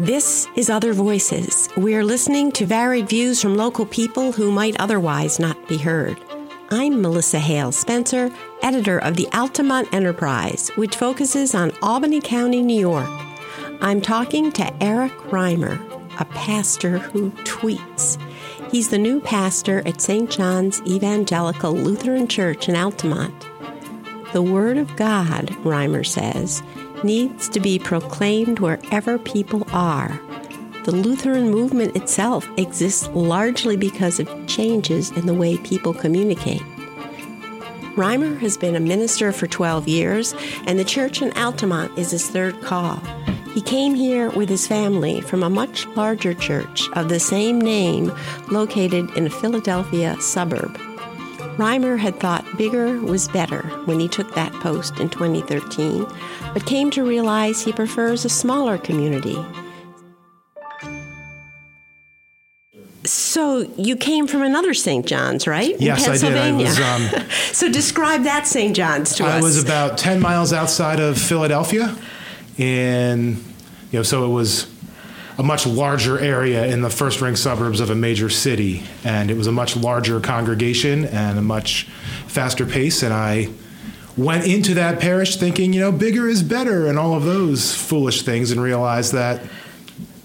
This is Other Voices. We are listening to varied views from local people who might otherwise not be heard. I'm Melissa Hale Spencer, editor of the Altamont Enterprise, which focuses on Albany County, New York. I'm talking to Eric Reimer, a pastor who tweets. He's the new pastor at St. John's Evangelical Lutheran Church in Altamont. The Word of God, Reimer says, needs to be proclaimed wherever people are. The Lutheran movement itself exists largely because of changes in the way people communicate. Reimer has been a minister for 12 years, and the church in Altamont is his third call. He came here with his family from a much larger church of the same name located in a Philadelphia suburb. Reimer had thought bigger was better when he took that post in 2013, but came to realize he prefers a smaller community. So you came from another St. John's, right? Yes, I did. I was, So describe that St. John's to us. I was about 10 miles outside of Philadelphia. And, you know, so it was a much larger area in the first ring suburbs of a major city. And it was a much larger congregation and a much faster pace. And I went into that parish thinking, you know, bigger is better and all of those foolish things, and realized that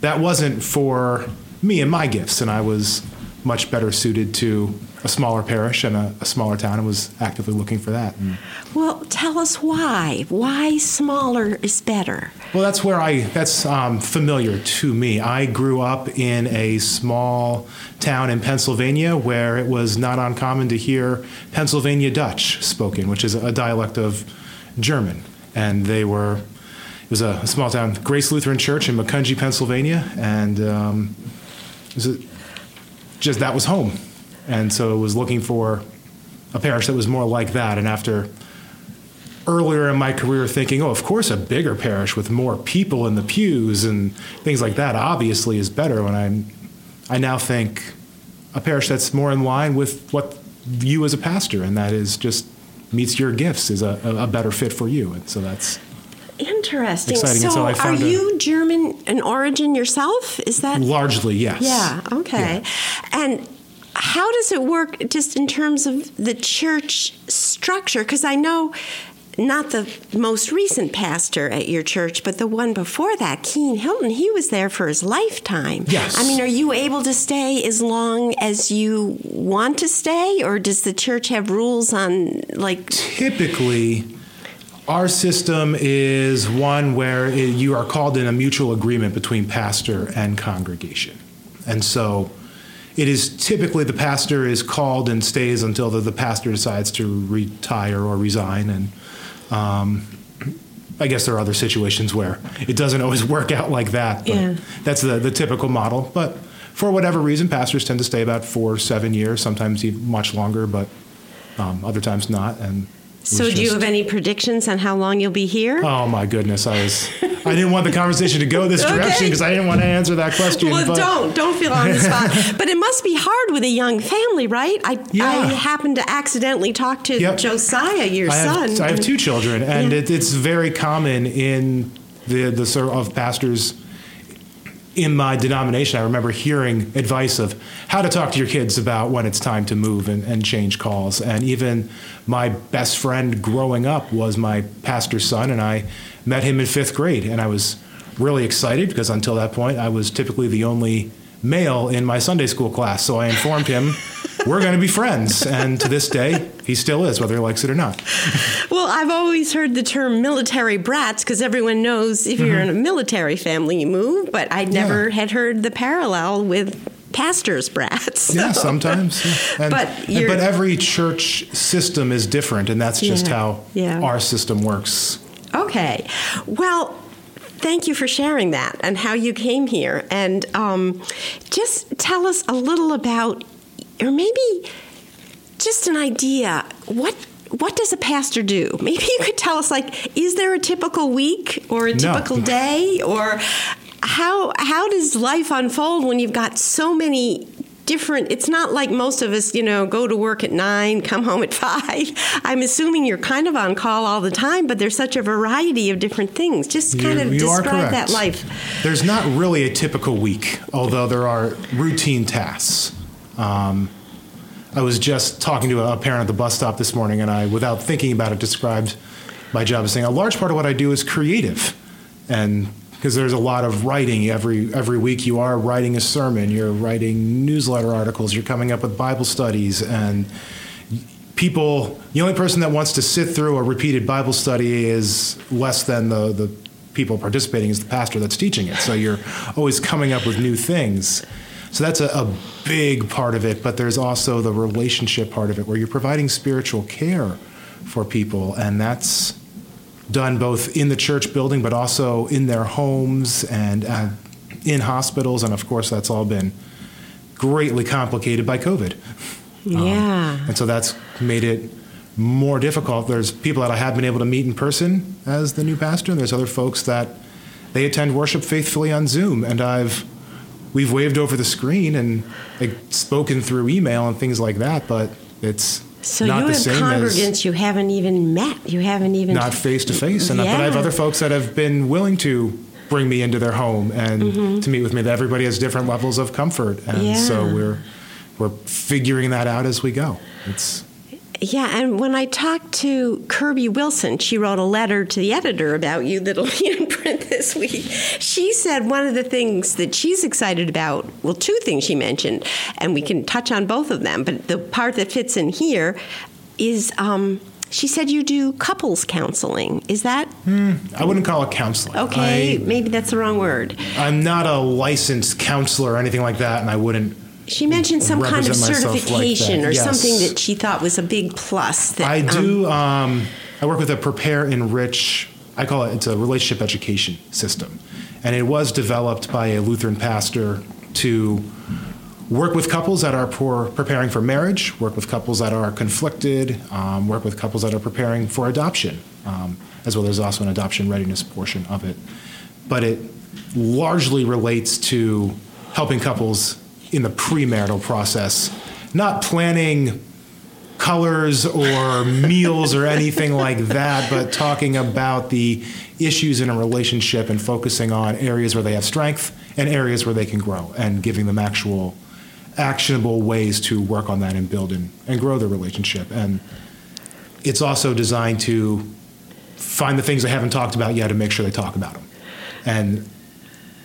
that wasn't for me and my gifts. And I was much better suited to a smaller parish and a smaller town, and was actively looking for that. Mm. Well, tell us why. Why smaller is better? Well, that's where that's familiar to me. I grew up in a small town in Pennsylvania where it was not uncommon to hear Pennsylvania Dutch spoken, which is a dialect of German. And it was a small town, Grace Lutheran Church in Macungie, Pennsylvania, and that was home. And so I was looking for a parish that was more like that. And after earlier in my career thinking, oh, of course, a bigger parish with more people in the pews and things like that obviously is better. When I now think a parish that's more in line with what you as a pastor, and that is just meets your gifts, is a better fit for you. And so that's interesting. Exciting. So I found you German in origin yourself? Is that? Largely, yes. Yeah. Okay. Yeah. And how does it work just in terms of the church structure? Because I know not the most recent pastor at your church, but the one before that, Keane Hilton, he was there for his lifetime. Yes. I mean, are you able to stay as long as you want to stay? Or does the church have rules on, like... Typically, our system is one where you are called in a mutual agreement between pastor and congregation. And so... it is typically the pastor is called and stays until the pastor decides to retire or resign. And I guess there are other situations where it doesn't always work out like that. But yeah. That's the typical model. But for whatever reason, pastors tend to stay about 4 or 7 years, sometimes even much longer, but other times not. And so do you have any predictions on how long you'll be here? Oh, my goodness. I didn't want the conversation to go this direction because I didn't want to answer that question. Well, don't feel on the spot. But it must be hard with a young family, right? I happened to accidentally talk to Josiah, your son. I have 2 children, and it's very common in the sort of pastors in my denomination. I remember hearing advice of how to talk to your kids about when it's time to move and change calls. And even my best friend growing up was my pastor's son, and I met him in 5th grade. And I was really excited because until that point, I was typically the only male in my Sunday school class. So I informed him, we're going to be friends. And to this day, he still is, whether he likes it or not. Well, I've always heard the term military brats, because everyone knows if you're in a military family, you move. But I never had heard the parallel with pastor's brats. So. Yeah, sometimes. Yeah. But every church system is different, and that's just how our system works. Okay. Well, thank you for sharing that and how you came here. And just tell us a little about, or maybe just an idea, what does a pastor do? Maybe you could tell us, like, is there a typical week or a typical day? Or how does life unfold when you've got so many different. It's not like most of us, you know, go to work at 9, come home at 5. I'm assuming you're kind of on call all the time, but there's such a variety of different things. Just kind of describe that life. There's not really a typical week, although there are routine tasks. I was just talking to a parent at the bus stop this morning, and I, without thinking about it, described my job as saying a large part of what I do is creative, and because there's a lot of writing every week. You are writing a sermon, you're writing newsletter articles, you're coming up with Bible studies, and people, the only person that wants to sit through a repeated Bible study is less than the people participating is the pastor that's teaching it. So you're always coming up with new things. So that's a big part of it, but there's also the relationship part of it where you're providing spiritual care for people, and that's done both in the church building but also in their homes and in hospitals, and of course that's all been greatly complicated by COVID. Yeah. And so that's made it more difficult. There's people that I have been able to meet in person as the new pastor, and there's other folks that they attend worship faithfully on Zoom, and We've waved over the screen and spoken through email and things like that, but it's not the same as... So you have congregants you haven't even met. You haven't even... Not face-to-face. And But I have other folks that have been willing to bring me into their home and to meet with me. Everybody has different levels of comfort. And so we're figuring that out as we go. It's... Yeah, and when I talked to Kirby Wilson, she wrote a letter to the editor about you that'll be in print this week. She said one of the things that she's excited about, well, two things she mentioned, and we can touch on both of them, but the part that fits in here is she said you do couples counseling. Is that? I wouldn't call it counseling. Okay, maybe that's the wrong word. I'm not a licensed counselor or anything like that, and I wouldn't. She mentioned some kind of certification or something that she thought was a big plus. That, I do. I work with a Prepare/Enrich. I call it, it's a relationship education system. And it was developed by a Lutheran pastor to work with couples that are preparing for marriage, work with couples that are conflicted, work with couples that are preparing for adoption, as well. There's also an adoption readiness portion of it. But it largely relates to helping couples in the premarital process, not planning colors or meals or anything like that, but talking about the issues in a relationship and focusing on areas where they have strength and areas where they can grow, and giving them actual actionable ways to work on that and build and grow the relationship. And it's also designed to find the things they haven't talked about yet and make sure they talk about them. And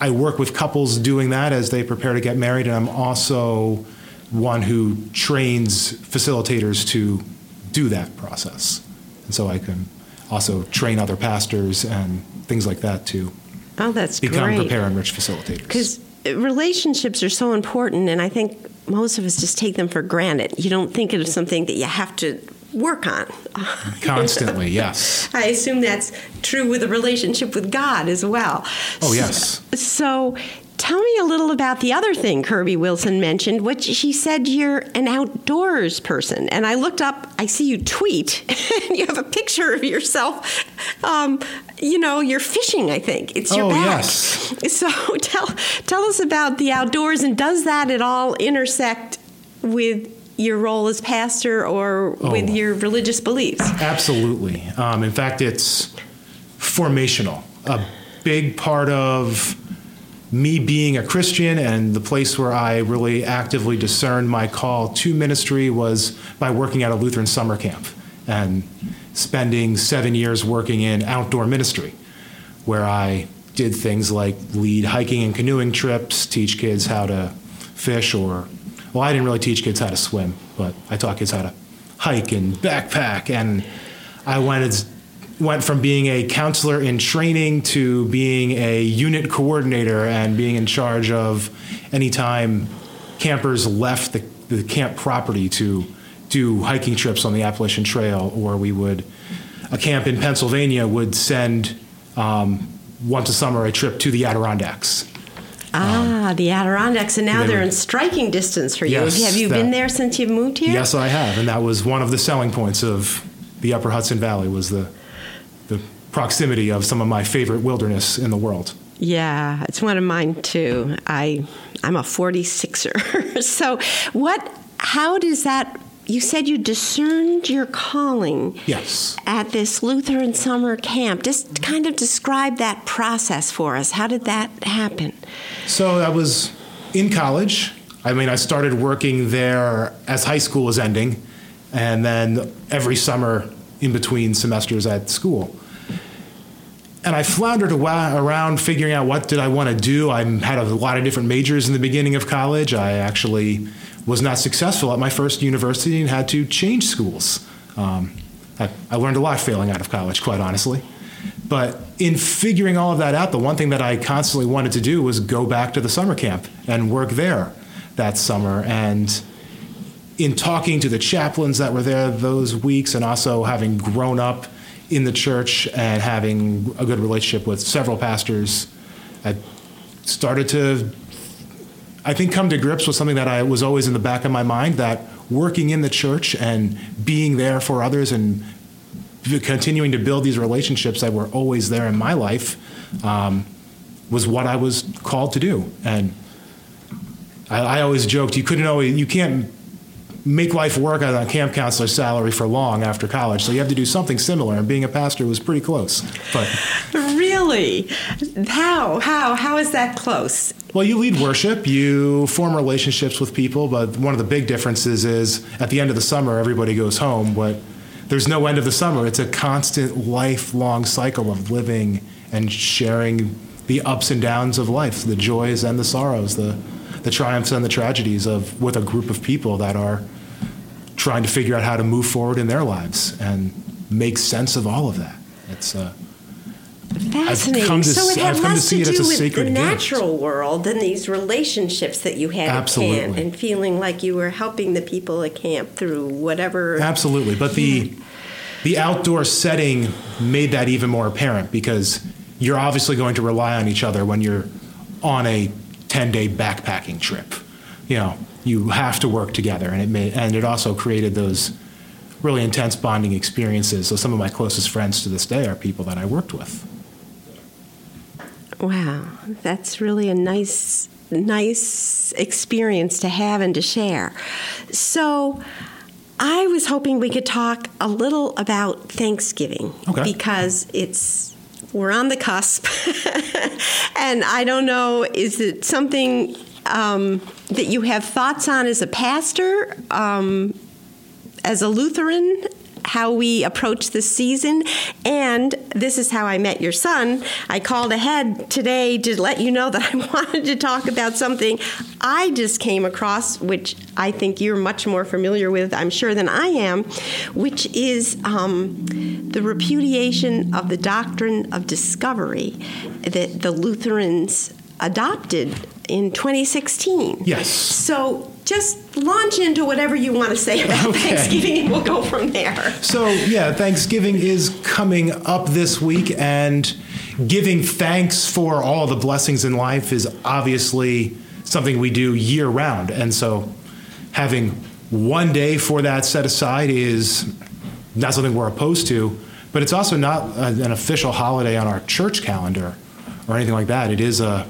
I work with couples doing that as they prepare to get married, and I'm also one who trains facilitators to do that process. And so I can also train other pastors and things like that to become Prepare/Enrich facilitators. Because relationships are so important, and I think most of us just take them for granted. You don't think of something that you have to work on. Constantly, yes. I assume that's true with a relationship with God as well. Oh, yes. So tell me a little about the other thing Kirby Wilson mentioned, which she said you're an outdoors person. And I looked up, I see you tweet, and you have a picture of yourself. You're fishing, I think. It's your back. Yes. So tell us about the outdoors, and does that at all intersect with your role as pastor or with your religious beliefs? Absolutely. In fact, it's formational. A big part of me being a Christian and the place where I really actively discerned my call to ministry was by working at a Lutheran summer camp and spending 7 years working in outdoor ministry, where I did things like lead hiking and canoeing trips, teach kids how to fish, or well, I didn't really teach kids how to swim, but I taught kids how to hike and backpack. And I went from being a counselor in training to being a unit coordinator and being in charge of any time campers left the camp property to do hiking trips on the Appalachian Trail. Or a camp in Pennsylvania would send once a summer a trip to the Adirondacks. The Adirondacks, and now they're in striking distance for you. Yes, have you been there since you moved here? Yes, I have, and that was one of the selling points of the Upper Hudson Valley was the proximity of some of my favorite wilderness in the world. Yeah, it's one of mine too. I'm a 46er. So how does that, you said you discerned your calling. Yes. At this Lutheran summer camp. Just kind of describe that process for us. How did that happen? So I was in college. I mean, I started working there as high school was ending, and then every summer in between semesters at school. And I floundered around figuring out what did I want to do. I had a lot of different majors in the beginning of college. I actually was not successful at my first university and had to change schools. I learned a lot failing out of college, quite honestly. But in figuring all of that out, the one thing that I constantly wanted to do was go back to the summer camp and work there that summer. And in talking to the chaplains that were there those weeks, and also having grown up in the church and having a good relationship with several pastors, I started to, I think, come to grips with something that I was always in the back of my mind, that working in the church and being there for others and continuing to build these relationships that were always there in my life was what I was called to do. And I always joked, you can't make life work on a camp counselor salary for long after college, so you have to do something similar. And being a pastor was pretty close. But really, how is that close? Well, you lead worship, you form relationships with people, but one of the big differences is at the end of the summer, everybody goes home, but there's no end of the summer. It's a constant lifelong cycle of living and sharing the ups and downs of life, the joys and the sorrows, the triumphs and the tragedies with a group of people that are trying to figure out how to move forward in their lives and make sense of all of that. It's fascinating. So it had less to do with the natural world and these relationships that you had at camp and feeling like you were helping the people at camp through whatever. Absolutely. But the outdoor setting made that even more apparent, because you're obviously going to rely on each other when you're on a 10-day backpacking trip. You know, you have to work together, and it also created those really intense bonding experiences. So some of my closest friends to this day are people that I worked with. Wow, that's really a nice experience to have and to share. So I was hoping we could talk a little about Thanksgiving, okay, because we're on the cusp, and I don't know, is it something that you have thoughts on as a pastor, as a Lutheran, how we approach this season? And this is how I met your son. I called ahead today to let you know that I wanted to talk about something I just came across, which I think you're much more familiar with, I'm sure, than I am, which is the repudiation of the doctrine of discovery that the Lutherans adopted in 2016. Yes. So just launch into whatever you want to say about Thanksgiving, and we'll go from there. So, yeah, Thanksgiving is coming up this week, and giving thanks for all the blessings in life is obviously something we do year-round. And so having one day for that set aside is not something we're opposed to, but it's also not an official holiday on our church calendar or anything like that. It is a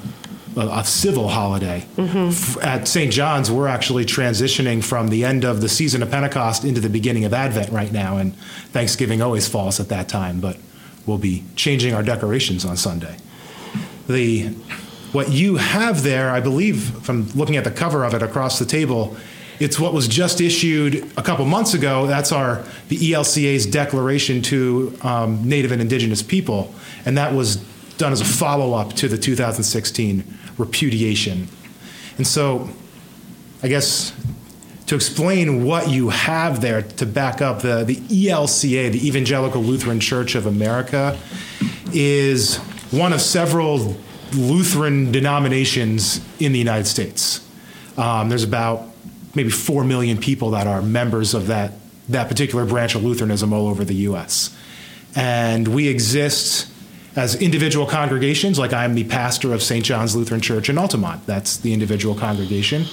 civil holiday. Mm-hmm. At St. John's, we're actually transitioning from the end of the season of Pentecost into the beginning of Advent right now, and Thanksgiving always falls at that time, but we'll be changing our decorations on Sunday. What you have there, I believe, from looking at the cover of it across the table, it's what was just issued a couple months ago. That's the ELCA's Declaration to Native and Indigenous People, and that was done as a follow-up to the 2016 repudiation. And so I guess to explain what you have there, to back up, the ELCA, the Evangelical Lutheran Church of America, is one of several Lutheran denominations in the United States. There's about maybe 4 million people that are members of that particular branch of Lutheranism all over the U.S. And we exist as individual congregations. Like, I'm the pastor of St. John's Lutheran Church in Altamont. That's the individual congregation.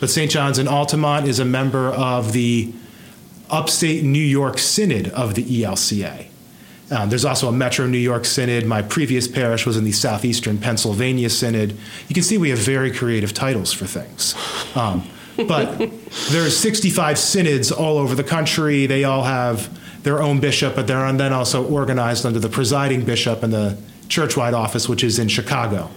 But St. John's in Altamont is a member of the Upstate New York Synod of the ELCA. There's also a Metro New York Synod. My previous parish was in the Southeastern Pennsylvania Synod. You can see we have very creative titles for things. But there are 65 synods all over the country. They all have their own bishop, but they're then also organized under the presiding bishop and the churchwide office, which is in Chicago.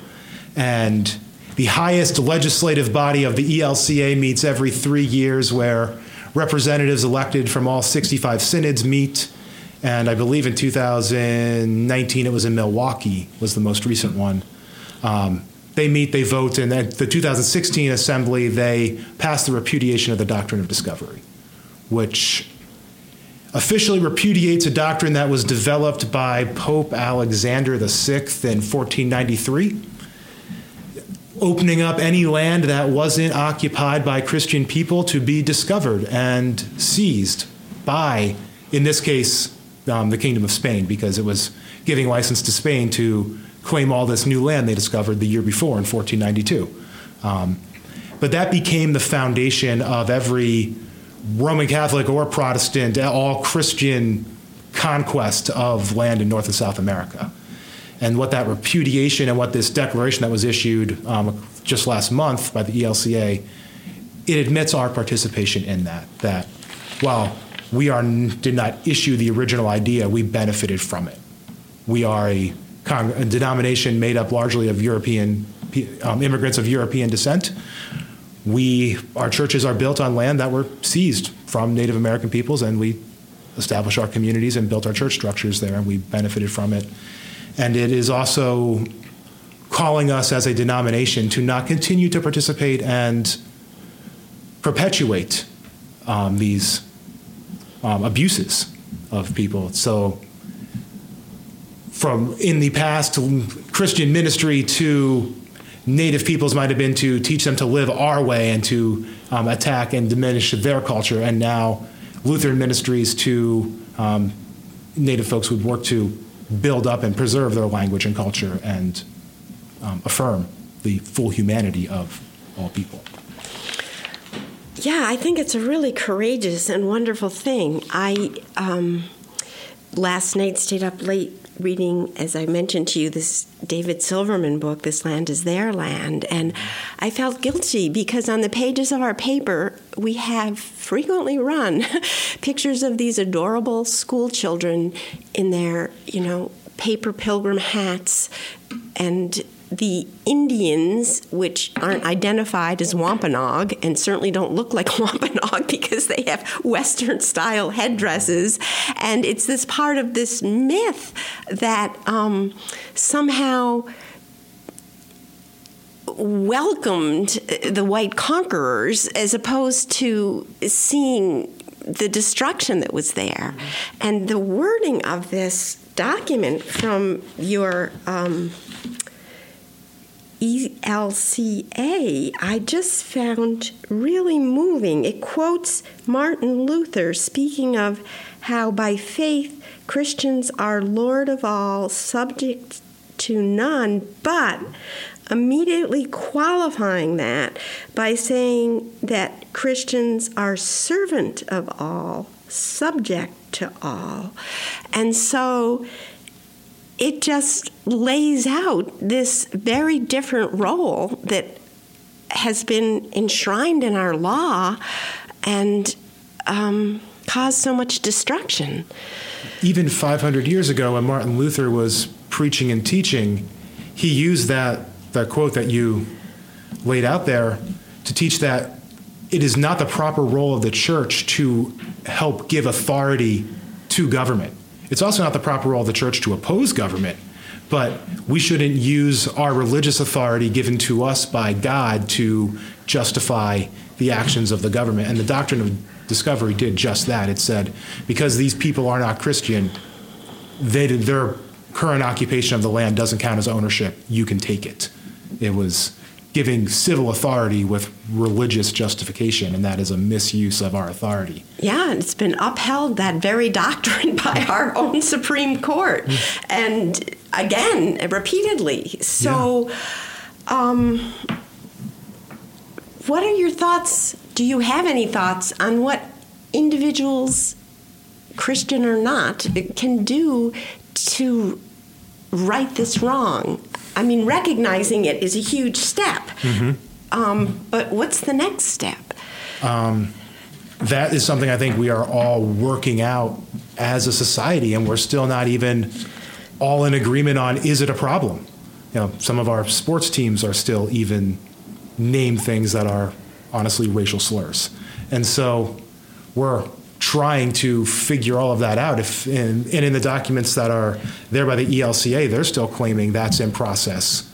And the highest legislative body of the ELCA meets every 3 years, where representatives elected from all 65 synods meet. And I believe in 2019, it was in Milwaukee, was the most recent one. They meet, they vote, and at the 2016 assembly, they passed the repudiation of the Doctrine of Discovery, which officially repudiates a doctrine that was developed by Pope Alexander VI in 1493, opening up any land that wasn't occupied by Christian people to be discovered and seized by, in this case, the Kingdom of Spain, because it was giving license to Spain to claim all this new land they discovered the year before in 1492. But that became the foundation of every Roman Catholic or Protestant, all Christian conquest of land in North and South America. And what that repudiation and what this declaration that was issued just last month by the ELCA, it admits our participation in that while we did not issue the original idea, we benefited from it. We are a denomination made up largely of European immigrants of European descent. Our churches are built on land that were seized from Native American peoples, and we established our communities and built our church structures there, and we benefited from it. And it is also calling us as a denomination to not continue to participate and perpetuate these abuses of people. So from in the past, Christian ministry to Native peoples might have been to teach them to live our way and to attack and diminish their culture. And now Lutheran ministries to Native folks would work to build up and preserve their language and culture and affirm the full humanity of all people. Yeah, I think it's a really courageous and wonderful thing. I last night stayed up late reading, as I mentioned to you, this David Silverman book, This Land Is Their Land, and I felt guilty because on the pages of our paper, we have frequently run pictures of these adorable school children in their, paper pilgrim hats, and the Indians, which aren't identified as Wampanoag and certainly don't look like Wampanoag because they have Western-style headdresses. And it's this part of this myth that somehow welcomed the white conquerors as opposed to seeing the destruction that was there. And the wording of this document from your ELCA, I just found really moving. It quotes Martin Luther speaking of how by faith Christians are Lord of all, subject to none, but immediately qualifying that by saying that Christians are servant of all, subject to all. And so it just lays out this very different role that has been enshrined in our law and caused so much destruction. Even 500 years ago, when Martin Luther was preaching and teaching, he used that quote that you laid out there to teach that it is not the proper role of the church to help give authority to government. It's also not the proper role of the church to oppose government, but we shouldn't use our religious authority given to us by God to justify the actions of the government. And the Doctrine of Discovery did just that. It said, because these people are not Christian, their current occupation of the land doesn't count as ownership. You can take it. It was giving civil authority with religious justification, and that is a misuse of our authority. Yeah, and it's been upheld, that very doctrine, by our own Supreme Court, and again, repeatedly. So, yeah. What are your thoughts? Do you have any thoughts on what individuals, Christian or not, can do to right this wrong. I mean, recognizing it is a huge step. Mm-hmm. But what's the next step? That is something I think we are all working out as a society, and we're still not even all in agreement on, is it a problem? You know, some of our sports teams are still even named things that are honestly racial slurs. And so we're trying to figure all of that out. And in the documents that are there by the ELCA, they're still claiming that's in process.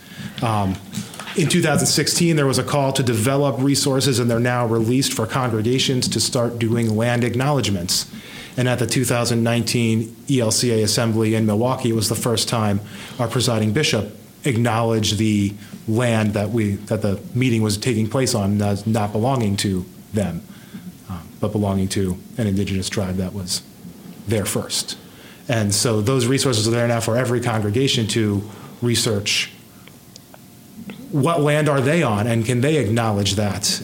In 2016, there was a call to develop resources, and they're now released for congregations to start doing land acknowledgements. And at the 2019 ELCA Assembly in Milwaukee, it was the first time our presiding bishop acknowledged the land that the meeting was taking place on as not belonging to them, but belonging to an indigenous tribe that was there first. And so those resources are there now for every congregation to research what land are they on, and can they acknowledge that?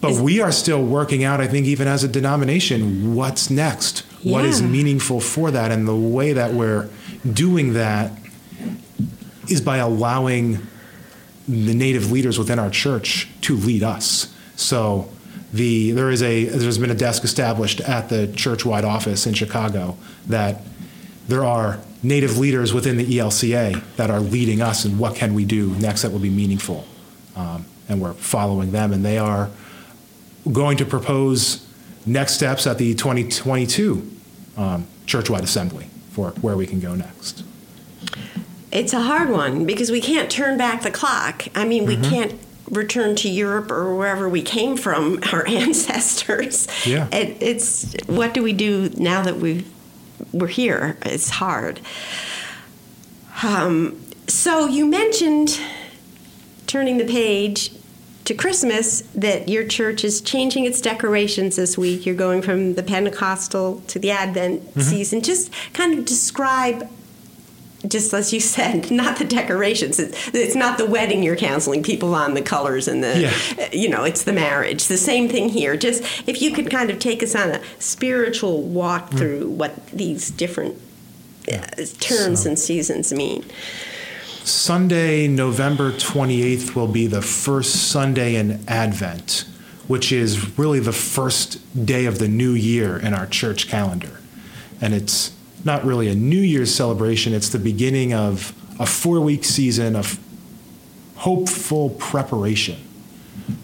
But we are still working out, I think, even as a denomination, what's next? Yeah. What is meaningful for that? And the way that we're doing that is by allowing the native leaders within our church to lead us. So there's been a desk established at the church-wide office in Chicago that there are native leaders within the ELCA that are leading us, and what can we do next that will be meaningful? And we're following them, and they are going to propose next steps at the 2022 church-wide assembly for where we can go next. It's a hard one because we can't turn back the clock. I mean, we can't return to Europe or wherever we came from, our ancestors. Yeah. It's what do we do now that we're here? It's hard. So you mentioned, turning the page to Christmas, that your church is changing its decorations this week. You're going from the Pentecostal to the Advent season. Just kind of describe, just as you said, not the decorations. It's not the wedding you're counseling people on, the colors and the, it's the marriage. The same thing here. Just if you could kind of take us on a spiritual walk through what these different terms and seasons mean. Sunday, November 28th, will be the first Sunday in Advent, which is really the first day of the new year in our church calendar. And it's not really a New Year's celebration. It's the beginning of a 4-week season of hopeful preparation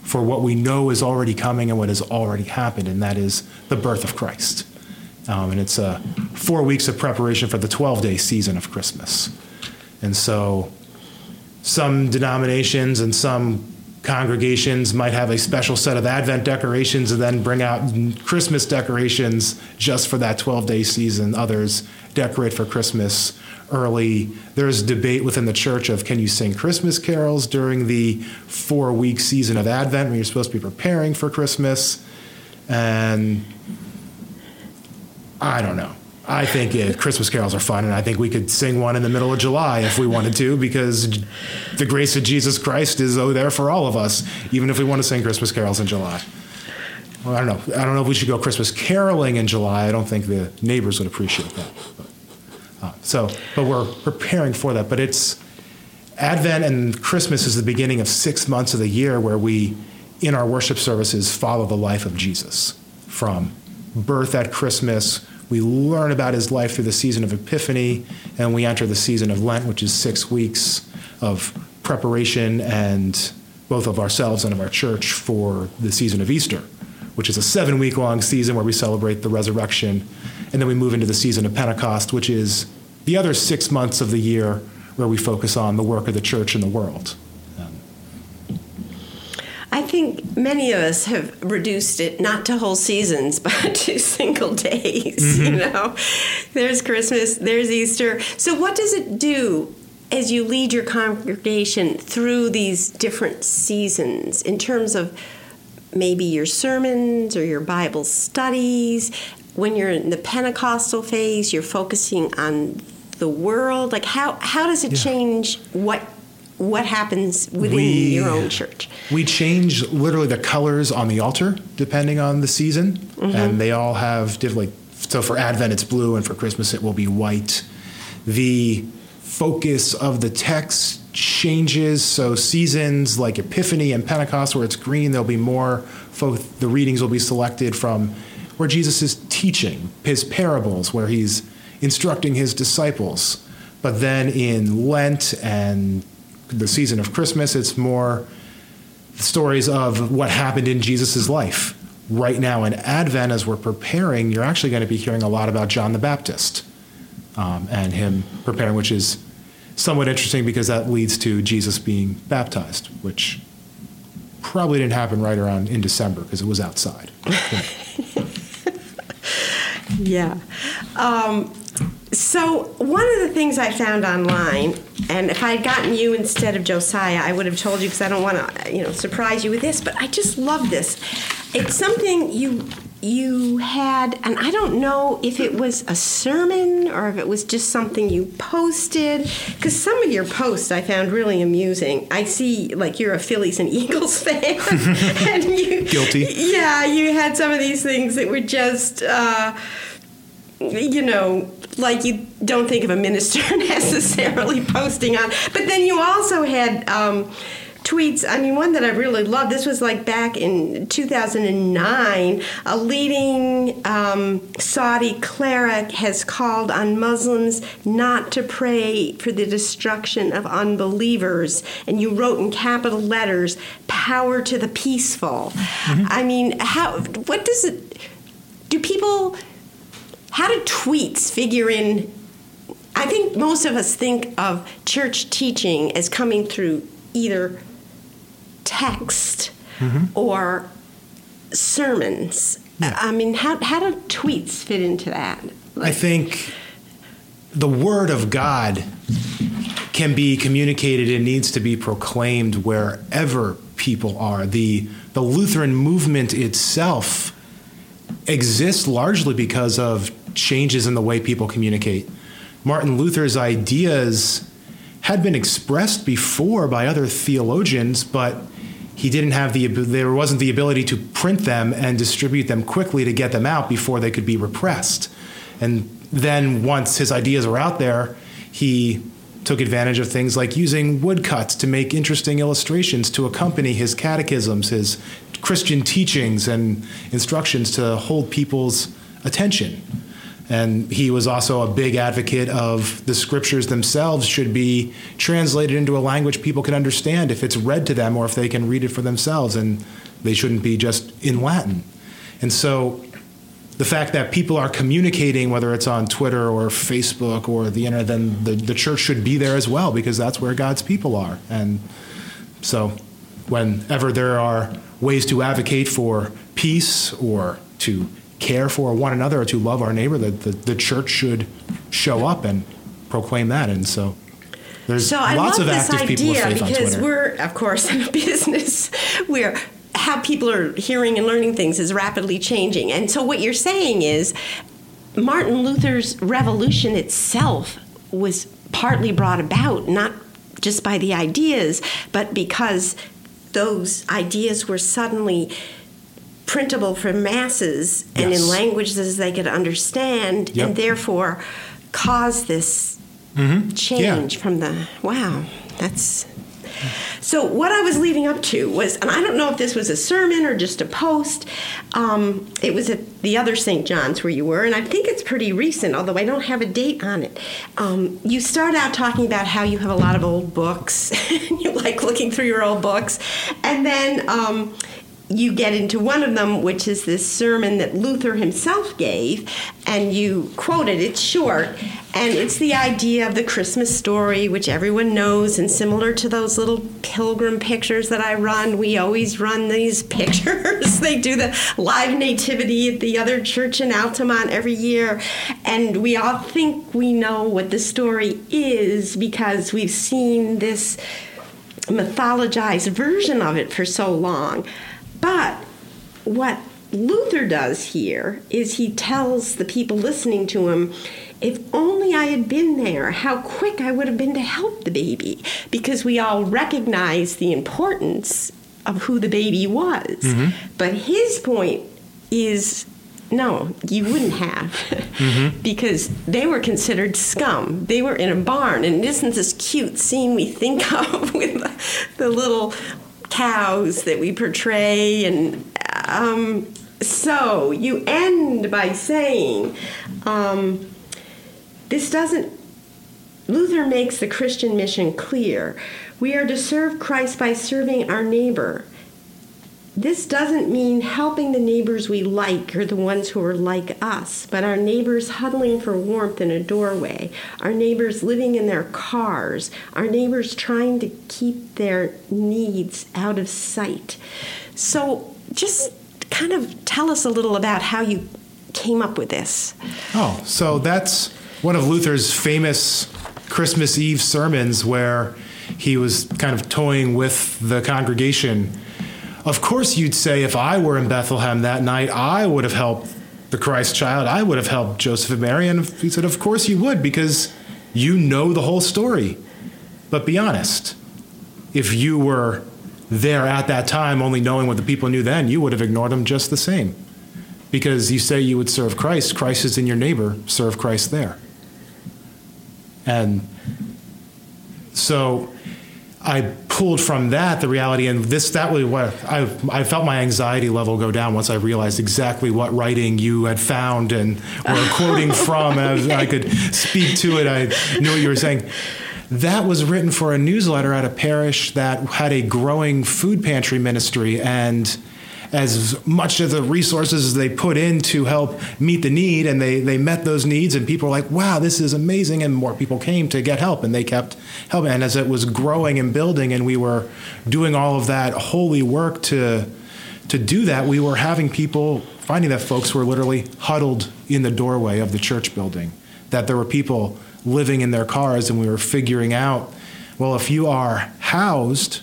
for what we know is already coming and what has already happened, and that is the birth of Christ. And it's 4 weeks of preparation for the 12-day season of Christmas. And so some denominations and some congregations might have a special set of Advent decorations and then bring out Christmas decorations just for that 12-day season. Others decorate for Christmas early. There's debate within the church of, can you sing Christmas carols during the 4-week season of Advent when you're supposed to be preparing for Christmas? And I don't know. I think Christmas carols are fun, and I think we could sing one in the middle of July if we wanted to, because the grace of Jesus Christ is there for all of us, even if we want to sing Christmas carols in July. Well, I don't know. I don't know if we should go Christmas caroling in July. I don't think the neighbors would appreciate that. But we're preparing for that. But it's Advent, and Christmas is the beginning of 6 months of the year where we, in our worship services, follow the life of Jesus from birth at Christmas. We learn about his life through the season of Epiphany, and we enter the season of Lent, which is 6 weeks of preparation, and both of ourselves and of our church, for the season of Easter, which is a 7-week-long season where we celebrate the resurrection. And then we move into the season of Pentecost, which is the other 6 months of the year where we focus on the work of the church in the world. I think many of us have reduced it not to whole seasons, but to single days, There's Christmas, there's Easter. So what does it do as you lead your congregation through these different seasons in terms of maybe your sermons or your Bible studies? When you're in the Pentecostal phase, you're focusing on the world. Like how does it change what happens within your own church? We change literally the colors on the altar depending on the season, and they all have different, like So for Advent, it's blue, and for Christmas, it will be white. The focus of the text changes, so seasons like Epiphany and Pentecost, where it's green, there'll be more, the readings will be selected from where Jesus is teaching, his parables, where he's instructing his disciples. But then in Lent and the season of Christmas, it's more stories of what happened in Jesus' life. Right now in Advent, as we're preparing, you're actually going to be hearing a lot about John the Baptist and him preparing, which is somewhat interesting because that leads to Jesus being baptized, which probably didn't happen right around in December because it was outside. Yeah. So one of the things I found online, and if I had gotten you instead of Josiah, I would have told you because I don't want to, surprise you with this, but I just love this. It's something you had, and I don't know if it was a sermon or if it was just something you posted, because some of your posts I found really amusing. I see, you're a Phillies and Eagles fan. And you, guilty. Yeah, you had some of these things that were just, you don't think of a minister necessarily posting on. But then you also had tweets. I mean, one that I really loved, this was back in 2009, a leading Saudi cleric has called on Muslims not to pray for the destruction of unbelievers. And you wrote in capital letters, power to the peaceful. Mm-hmm. I mean, how do tweets figure in? I think most of us think of church teaching as coming through either text or sermons. Yeah. I mean, how do tweets fit into that? I think the Word of God can be communicated and needs to be proclaimed wherever people are. The Lutheran movement itself exists largely because of changes in the way people communicate. Martin Luther's ideas had been expressed before by other theologians, but there wasn't the ability to print them and distribute them quickly to get them out before they could be repressed. And then once his ideas were out there, he took advantage of things like using woodcuts to make interesting illustrations to accompany his catechisms, his Christian teachings and instructions to hold people's attention. And he was also a big advocate of the scriptures themselves should be translated into a language people can understand if it's read to them or if they can read it for themselves, and they shouldn't be just in Latin. And so the fact that people are communicating, whether it's on Twitter or Facebook or the internet, then the church should be there as well, because that's where God's people are. And so whenever there are ways to advocate for peace or to care for one another or to love our neighbor, that the church should show up and proclaim that. And so there's lots of active people of faith on Twitter. Because we're, of course, in a business where how people are hearing and learning things is rapidly changing. And so what you're saying is Martin Luther's revolution itself was partly brought about, not just by the ideas, but because those ideas were suddenly printable for masses and in languages they could understand and therefore cause this change from the... Wow, that's... So what I was leading up to was, and I don't know if this was a sermon or just a post, it was at the other St. John's where you were, and I think it's pretty recent, although I don't have a date on it. You start out talking about how you have a lot of old books, and you like looking through your old books, and then you get into one of them, which is this sermon that Luther himself gave, and you quoted, it's short, and it's the idea of the Christmas story, which everyone knows, and similar to those little pilgrim pictures that I run, we always run these pictures. They do the live nativity at the other church in Altamont every year, and we all think we know what the story is because we've seen this mythologized version of it for so long. But what Luther does here is he tells the people listening to him, if only I had been there, how quick I would have been to help the baby, because we all recognize the importance of who the baby was. Mm-hmm. But his point is No, you wouldn't have, mm-hmm. because they were considered scum. They were in a barn, and isn't this cute scene we think of with the little cows that we portray? And so you end by saying, Luther makes the Christian mission clear. We are to serve Christ by serving our neighbor. This doesn't mean helping the neighbors we like or the ones who are like us, but our neighbors huddling for warmth in a doorway, our neighbors living in their cars, our neighbors trying to keep their needs out of sight. So just kind of tell us a little about how you came up with this. Oh, so that's one of Luther's famous Christmas Eve sermons where he was kind of toying with the congregation. Of course, you'd say if I were in Bethlehem that night, I would have helped the Christ child. I would have helped Joseph and Mary. And he said, of course you would, because you know the whole story. But be honest, if you were there at that time, only knowing what the people knew then, you would have ignored them just the same. Because you say you would serve Christ. Christ is in your neighbor. Serve Christ there. And so I pulled from that the reality, and that was what I felt my anxiety level go down once I realized exactly what writing you had found and were quoting from. Okay. As I could speak to it, I knew what you were saying. That was written for a newsletter at a parish that had a growing food pantry ministry, and as much of the resources they put in to help meet the need, and they met those needs, and people were like, wow, this is amazing, and more people came to get help, and they kept helping. And as it was growing and building, and we were doing all of that holy work to do that, we were having people, finding that folks were literally huddled in the doorway of the church building, that there were people living in their cars, and we were figuring out, well, if you are housed,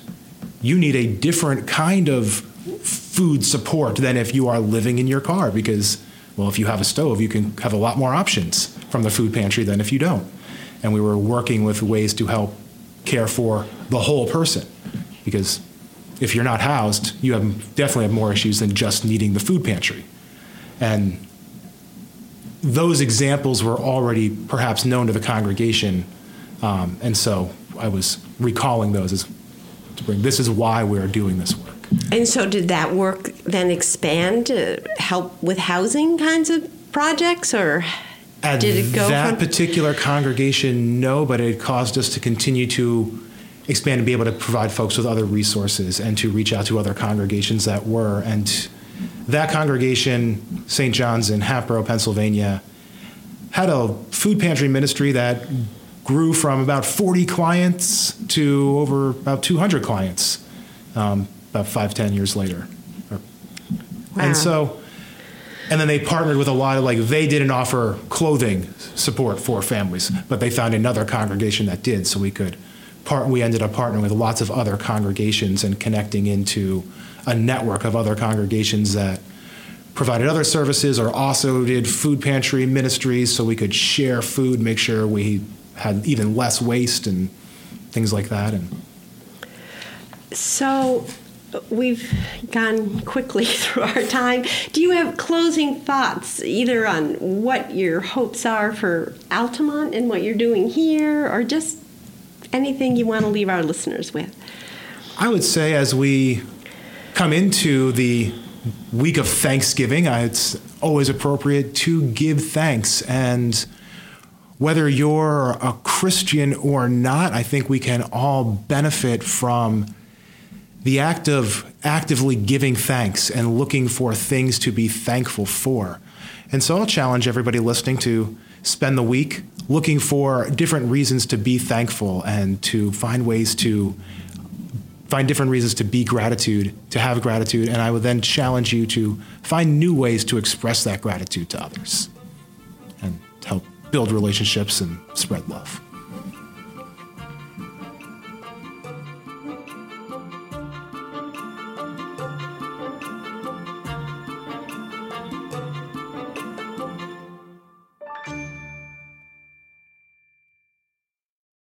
you need a different kind of food support than if you are living in your car, because, well, if you have a stove, you can have a lot more options from the food pantry than if you don't. And we were working with ways to help care for the whole person, because if you're not housed, you definitely have more issues than just needing the food pantry. And those examples were already perhaps known to the congregation, and so I was recalling those this is why we're doing this work. And so did that work then expand to help with housing kinds of projects, or did it go that particular congregation? No, but it caused us to continue to expand and be able to provide folks with other resources and to reach out to other congregations that were. And that congregation, St. John's in Hatboro, Pennsylvania, had a food pantry ministry that grew from about 40 clients to over about 200 clients. About 5-10 years later. Wow. And so, and then they partnered with a lot of, like, they didn't offer clothing support for families, but they found another congregation that did, so we ended up partnering with lots of other congregations and connecting into a network of other congregations that provided other services or also did food pantry ministries, so we could share food, make sure we had even less waste and things like that. And so we've gone quickly through our time. Do you have closing thoughts either on what your hopes are for Altamont and what you're doing here, or just anything you want to leave our listeners with? I would say as we come into the week of Thanksgiving, it's always appropriate to give thanks. And whether you're a Christian or not, I think we can all benefit from the act of actively giving thanks and looking for things to be thankful for. And so I'll challenge everybody listening to spend the week looking for different reasons to be thankful and to find ways to find different reasons to be gratitude, to have gratitude. And I would then challenge you to find new ways to express that gratitude to others and help build relationships and spread love.